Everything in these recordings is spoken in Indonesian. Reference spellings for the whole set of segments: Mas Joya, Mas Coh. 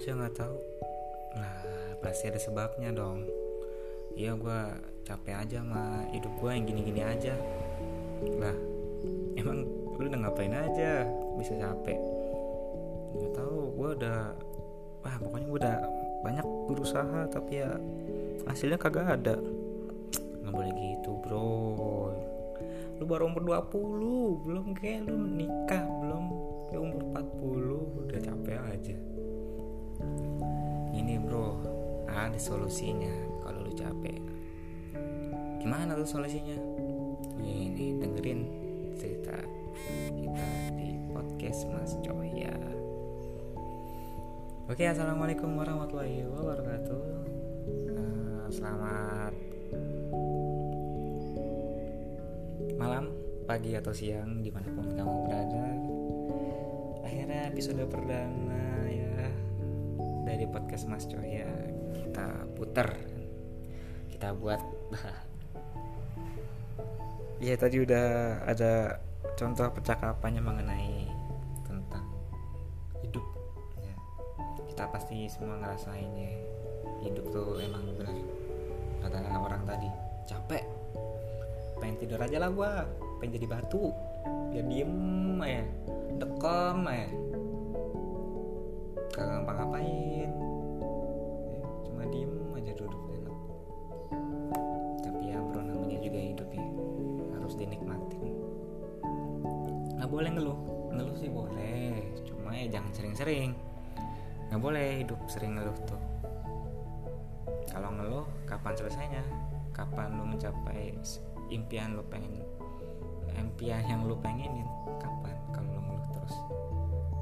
aja nggak tahu. Nah, pasti ada sebabnya dong. Iya, gue capek aja sama hidup gue yang gini-gini aja. Lah, emang lu udah ngapain aja bisa capek? Nggak tahu, gue udah, wah pokoknya gue udah banyak berusaha tapi ya hasilnya kagak ada. Nggak boleh gitu, bro. Lu baru umur 20, belum kayak lu menikah, belum kayak umur 40 udah capek aja. Ini bro, ada solusinya kalau lu capek. Gimana tuh solusinya? Ini dengerin cerita kita di podcast Mas Joya. Oke, assalamualaikum warahmatullahi wabarakatuh. Selamat malam, pagi atau siang dimanapun kamu berada. Akhirnya episode perdana ya dari podcast Mas Coy ya, kita puter, kita buat. Ya tadi udah ada contoh percakapannya mengenai tentang hidup ya. Kita pasti semua ngerasainnya. Hidup tuh emang benar kata orang tadi, capek. Pengen tidur aja lah gue, pengen jadi batu biar diem aja, dekem aja, kagak ngapa-ngapain, cuma diem aja duduk enak. Tapi ya bro, namanya juga hidup ya, harus dinikmatin. Nggak boleh ngeluh. Ngeluh sih boleh, cuma ya jangan sering-sering. Nggak boleh hidup sering ngeluh tuh. Kalau ngeluh kapan selesainya? Kapan lu mencapai impian lu pengen, impian yang lu pengenin? Kapan kalau lu ngeluh terus?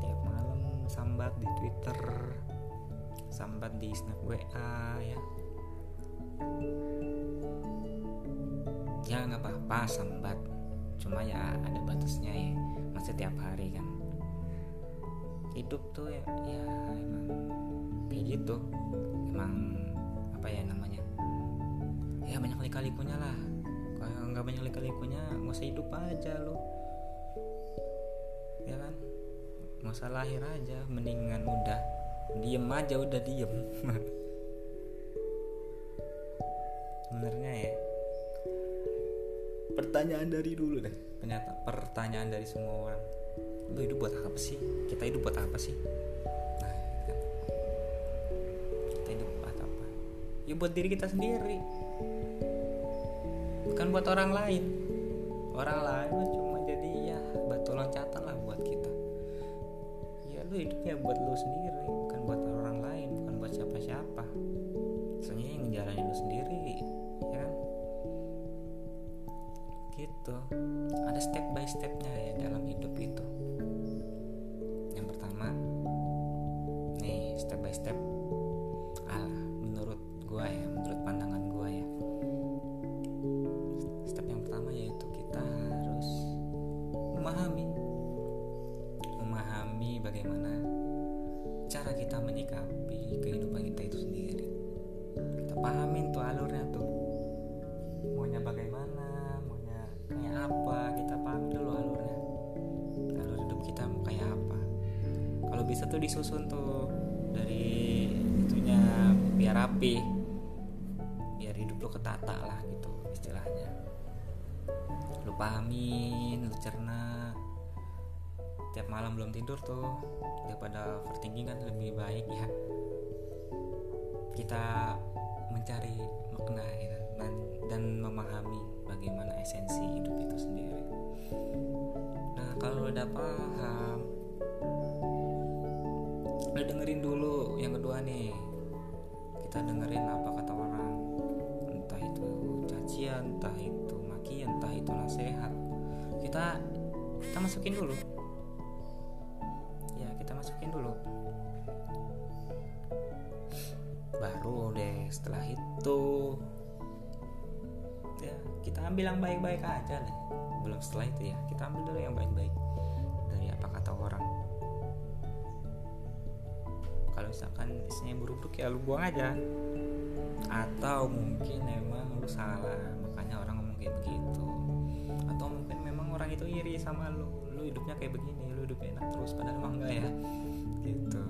Tiap malam sambat di Twitter, sambat di Snap WA ya. Ya nggak apa-apa sambat, cuma ya ada batasnya ya. Masih tiap hari kan. Hidup tuh ya, ya emang kayak gitu. Emang apa ya namanya? Ya banyak lika-likunya lah. Kalau nggak banyak lika-likunya, nggak usah hidup aja lo, ya kan? Nggak usah lahir aja, mendingan udah diem aja, udah diem. Sebenarnya ya, pertanyaan dari dulu deh. Ternyata pertanyaan dari semua orang, lo hidup buat apa sih? Kita hidup buat apa sih? Nah, kan? Kita hidup buat apa? Ya buat diri kita sendiri. Bukan buat orang lain. Orang lain cuma jadi ya batu loncatan lah buat kita. Ya lu hidupnya buat lu sendiri, bukan buat orang lain, bukan buat siapa-siapa. Soalnya yang ngejalanin lu sendiri, ya kan? Gitu. Ada step by stepnya ya dalam hidup itu. Yang pertama, nih step by step. Alah, menurut gua ya, menurut pandangan gua ya. Memahami bagaimana cara kita menyikapi kehidupan kita itu sendiri. Kita pahamin tuh alurnya tuh, maunya bagaimana, maunya kayak apa, kita pahami dulu alurnya. Alur hidup kita mau kayak apa. Kalau bisa tuh disusun tuh dari itunya biar rapi, biar hidup lo ketata lah gitu istilahnya. Lo pahamin, lo cerna. Tiap malam belum tidur tuh, daripada overthinking kan lebih baik ya kita mencari makna ya, dan memahami bagaimana esensi hidup itu sendiri. Nah kalau udah paham, udah dengerin dulu. Yang kedua nih, kita dengerin apa kata orang, entah itu cacian, entah itu makian, entah itu nasihat. Kita masukin dulu. Baru deh setelah itu ya kita ambil yang baik-baik aja lah. Belum setelah itu ya, kita ambil dulu yang baik-baik dari apa kata orang. Kalau misalkan isinya buruk-buruk ya lu buang aja. Atau mungkin memang lu salah, makanya orang ngomong kayak begitu. Atau mungkin memang orang itu iri sama lu. Lu hidupnya kayak begini, lu hidupnya enak terus, padahal emang enggak ya. Gitu.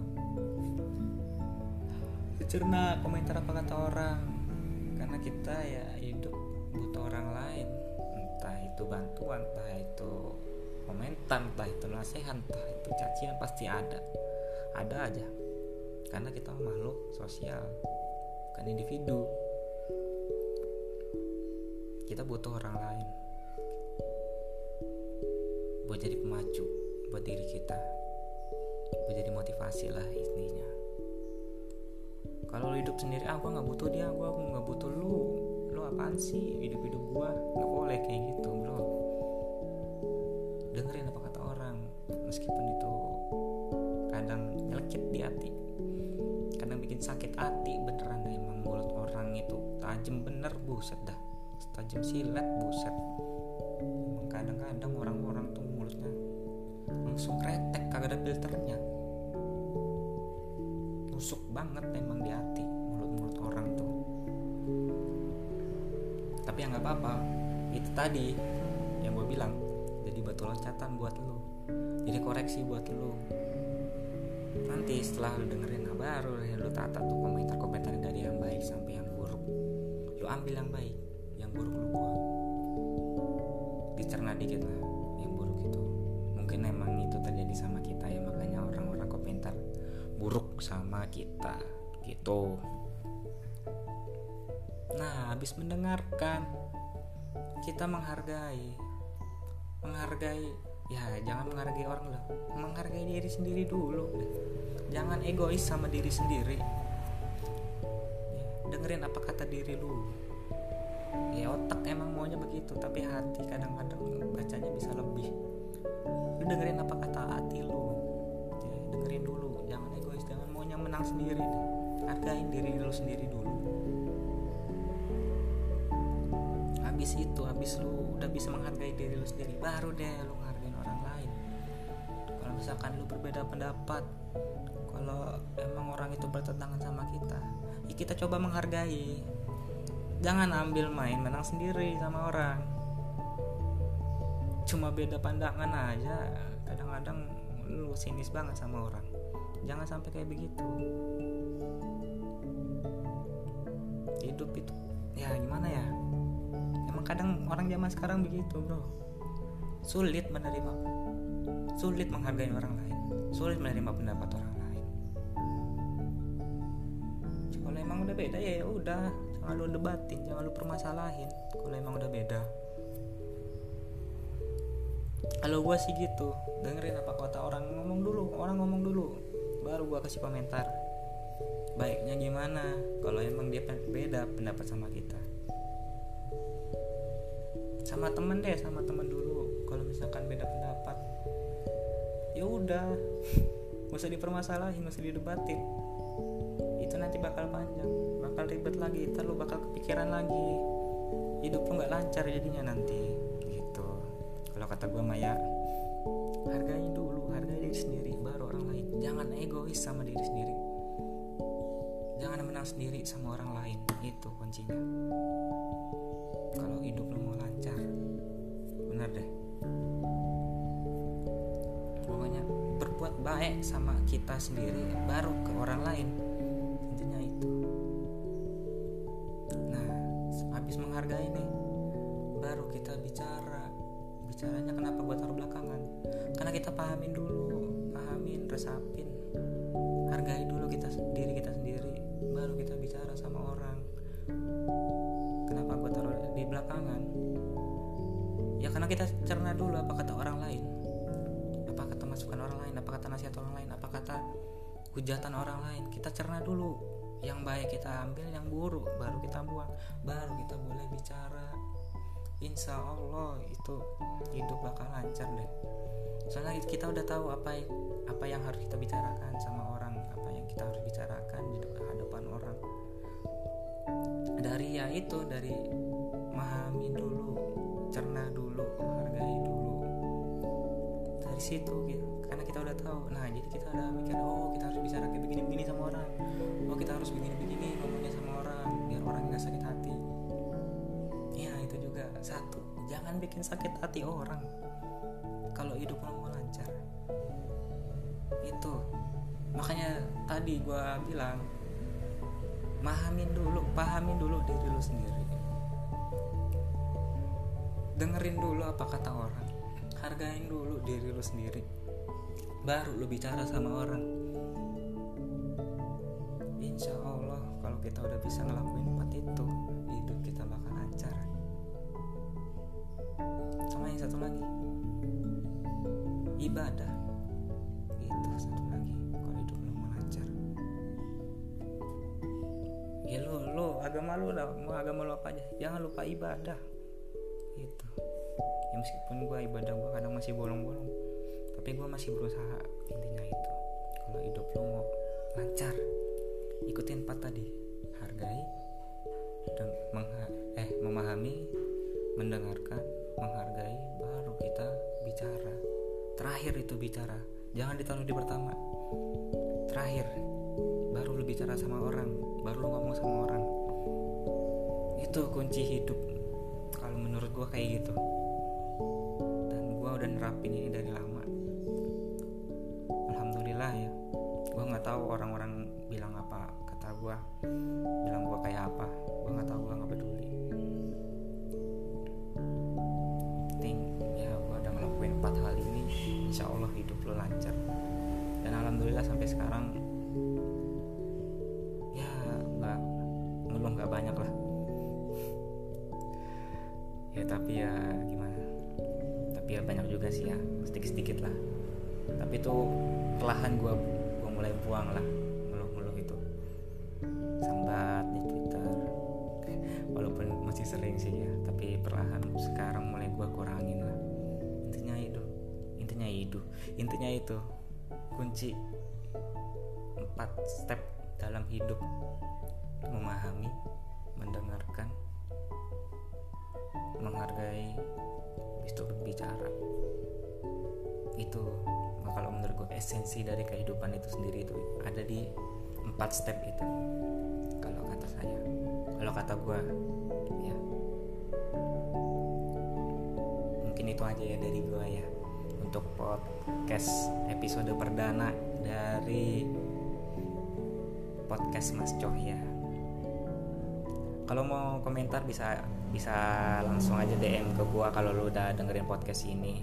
mencerna komentar apa kata orang, karena kita ya hidup butuh orang lain, entah itu bantuan, entah itu komentar, entah itu nasihat, entah itu cacian, pasti ada aja, karena kita makhluk sosial, bukan individu. Kita butuh orang lain buat jadi pemacu buat diri kita, buat jadi motivasi lah intinya. Kalau lo hidup sendiri, gue nggak butuh dia, gue nggak butuh lo apaan sih hidup gue, nggak boleh kayak gitu bro. Dengerin apa kata orang, meskipun itu kadang nyelekit di hati, kadang bikin sakit hati beneran deh. Emang mulut orang itu tajam bener, buset dah, tajam silet, buset. Emang kadang-kadang orang-orang tuh mulutnya langsung kretek, kagak ada filternya, nusuk banget emang di hati mulut-mulut orang tuh. Tapi yang nggak apa-apa, itu tadi yang gue bilang, jadi batu loncatan buat lo, jadi koreksi buat lo. Nanti setelah lu dengerin, nah baru lu tata tuh komentar-komentar dari yang baik sampai yang buruk. Lu ambil yang baik, yang buruk lu buang, dicerna dikit lah yang buruk itu. Mungkin emang itu terjadi sama kita ya, makanya orang-orang komentar buruk sama kita gitu. Nah, habis mendengarkan, kita menghargai. Ya jangan menghargai orang lah, menghargai diri sendiri dulu. Jangan egois sama diri sendiri ya. Dengerin apa kata diri lu. Ya otak emang maunya begitu, tapi hati kadang-kadang bacanya bisa lebih. Lu dengerin apa kata hati lu ya, dengerin dulu, jangan egois, jangan maunya menang sendiri deh. Hargain diri lu sendiri dulu. Habis itu, habis lu udah bisa menghargai diri lu sendiri, baru deh lu menghargai orang lain. Kalau misalkan lu berbeda pendapat, kalau emang orang itu bertentangan sama kita, ya kita coba menghargai. Jangan ambil main menang sendiri sama orang, cuma beda pandangan aja. Kadang-kadang lu sinis banget sama orang, jangan sampai kayak begitu. Hidup itu ya gimana ya, kadang orang zaman sekarang begitu bro, sulit menerima, sulit menghargai orang lain, sulit menerima pendapat orang lain. Kalau emang udah beda ya udah, jangan lu debatin, jangan lu permasalahin kalau emang udah beda. Kalau gue sih gitu, dengerin apa kata orang ngomong dulu baru gue kasih komentar baiknya gimana kalau emang dia beda pendapat sama kita. Sama temen dulu, kalau misalkan beda pendapat ya udah, nggak usah dipermasalahin, nggak usah didebatin, itu nanti bakal panjang, bakal ribet lagi, ntar lu bakal kepikiran lagi, hidup lu nggak lancar jadinya nanti gitu. Kalau kata gue Maya, hargai dulu, hargai diri sendiri baru orang lain. Jangan egois sama diri sendiri, jangan menang sendiri sama orang lain, itu kuncinya kalau hidup lu mau lancar benar deh. Pokoknya berbuat baik sama kita sendiri baru ke orang lain, intinya itu. Nah habis menghargai nih, baru kita bicaranya kenapa gue taruh belakangan, karena kita pahamin, resapin, hargai dulu kita sendiri baru kita bicara sama orang. Kenapa gue taruh di belakangan? Ya karena kita cerna dulu apa kata orang lain, apa kata masukan orang lain, apa kata nasihat orang lain, apa kata hujatan orang lain. Kita cerna dulu, yang baik kita ambil, yang buruk baru kita buang, baru kita boleh bicara. Insya Allah itu hidup bakal lancar deh. Soalnya kita udah tahu apa yang harus kita bicarakan sama orang, apa yang kita harus bicarakan di hadapan orang. Dari ya itu, dari memahami dulu, cerna dulu, hargai dulu. Dari situ gitu, karena kita udah tahu. Nah, jadi kita udah mikir, oh kita harus bicara kayak begini-begini sama orang, oh kita harus begini-begini ngomongnya sama orang biar orang nggak sakit hati. Ya itu juga satu, jangan bikin sakit hati orang kalau hidup lo mau lancar. Itu makanya tadi gue bilang pahamin dulu diri lu sendiri, dengerin dulu apa kata orang, hargain dulu diri lu sendiri, baru lu bicara sama orang. Insya Allah kalau kita udah bisa ngelakuin empat itu, hidup kita bakal lancar. Sama yang satu lagi, ibadah. Itu satu lagi kalau hidup lu mau lancar. Ya lu agama lu apa aja, jangan lupa ibadah. Gitu. Ya meskipun ibadah gue kadang masih bolong-bolong, tapi gue masih berusaha. Intinya itu, kalau hidup lo mau lancar, ikutin 4 tadi: hargai, memahami, mendengarkan, menghargai, baru kita bicara. Terakhir itu bicara, jangan ditaruh di pertama. Terakhir, baru lo bicara sama orang, baru lo ngomong sama orang. Itu kunci hidup. Kalau menurut gue kayak gitu, dan gue udah nerapin ini dari lama. Alhamdulillah ya. Gue nggak tahu orang-orang bilang apa, kata gue bilang gue kayak apa, gue nggak tahu, gue nggak peduli. Ya gue udah ngelakuin 4 hal ini, insya Allah hidup lo lancar. Dan alhamdulillah sampai sekarang ya nggak banyak lah. Ya tapi ya gimana, tapi ya banyak juga sih ya, sedikit-sedikit lah. Tapi itu perlahan gue mulai buang lah ngeluh-ngeluh itu, sambat di Twitter walaupun masih sering sih ya, tapi perlahan sekarang mulai gue kurangin lah. Intinya itu kunci 4 step dalam hidup: memahami, mendengarkan, menghargai, habis itu berbicara. Itu kalau menurut gue esensi dari kehidupan itu sendiri itu ada di 4 step itu, kalau kata saya, kalau kata gue ya. Mungkin itu aja ya dari gue ya, untuk podcast episode perdana dari podcast Mas Coh ya. Kalau mau komentar bisa langsung aja DM ke gua kalau lu udah dengerin podcast ini.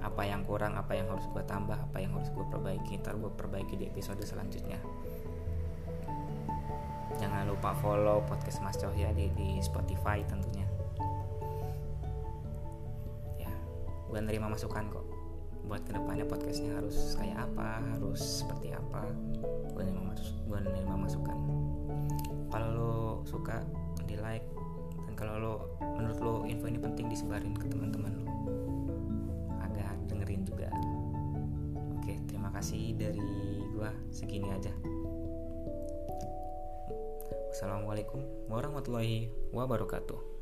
Apa yang kurang, apa yang harus gua tambah, apa yang harus gua perbaiki, ntar gua perbaiki di episode selanjutnya. Jangan lupa follow podcast Mas Coh ya di Spotify tentunya. Ya, gua nerima masukan kok. Buat kedepannya podcastnya harus kayak apa, harus seperti apa, gua nerima masukan. Kalau lu suka, di like, dan kalau lo menurut lo info ini penting, disebarin ke teman-teman lo agar dengerin juga. Oke, terima kasih dari gua, segini aja. Wassalamualaikum warahmatullahi wabarakatuh.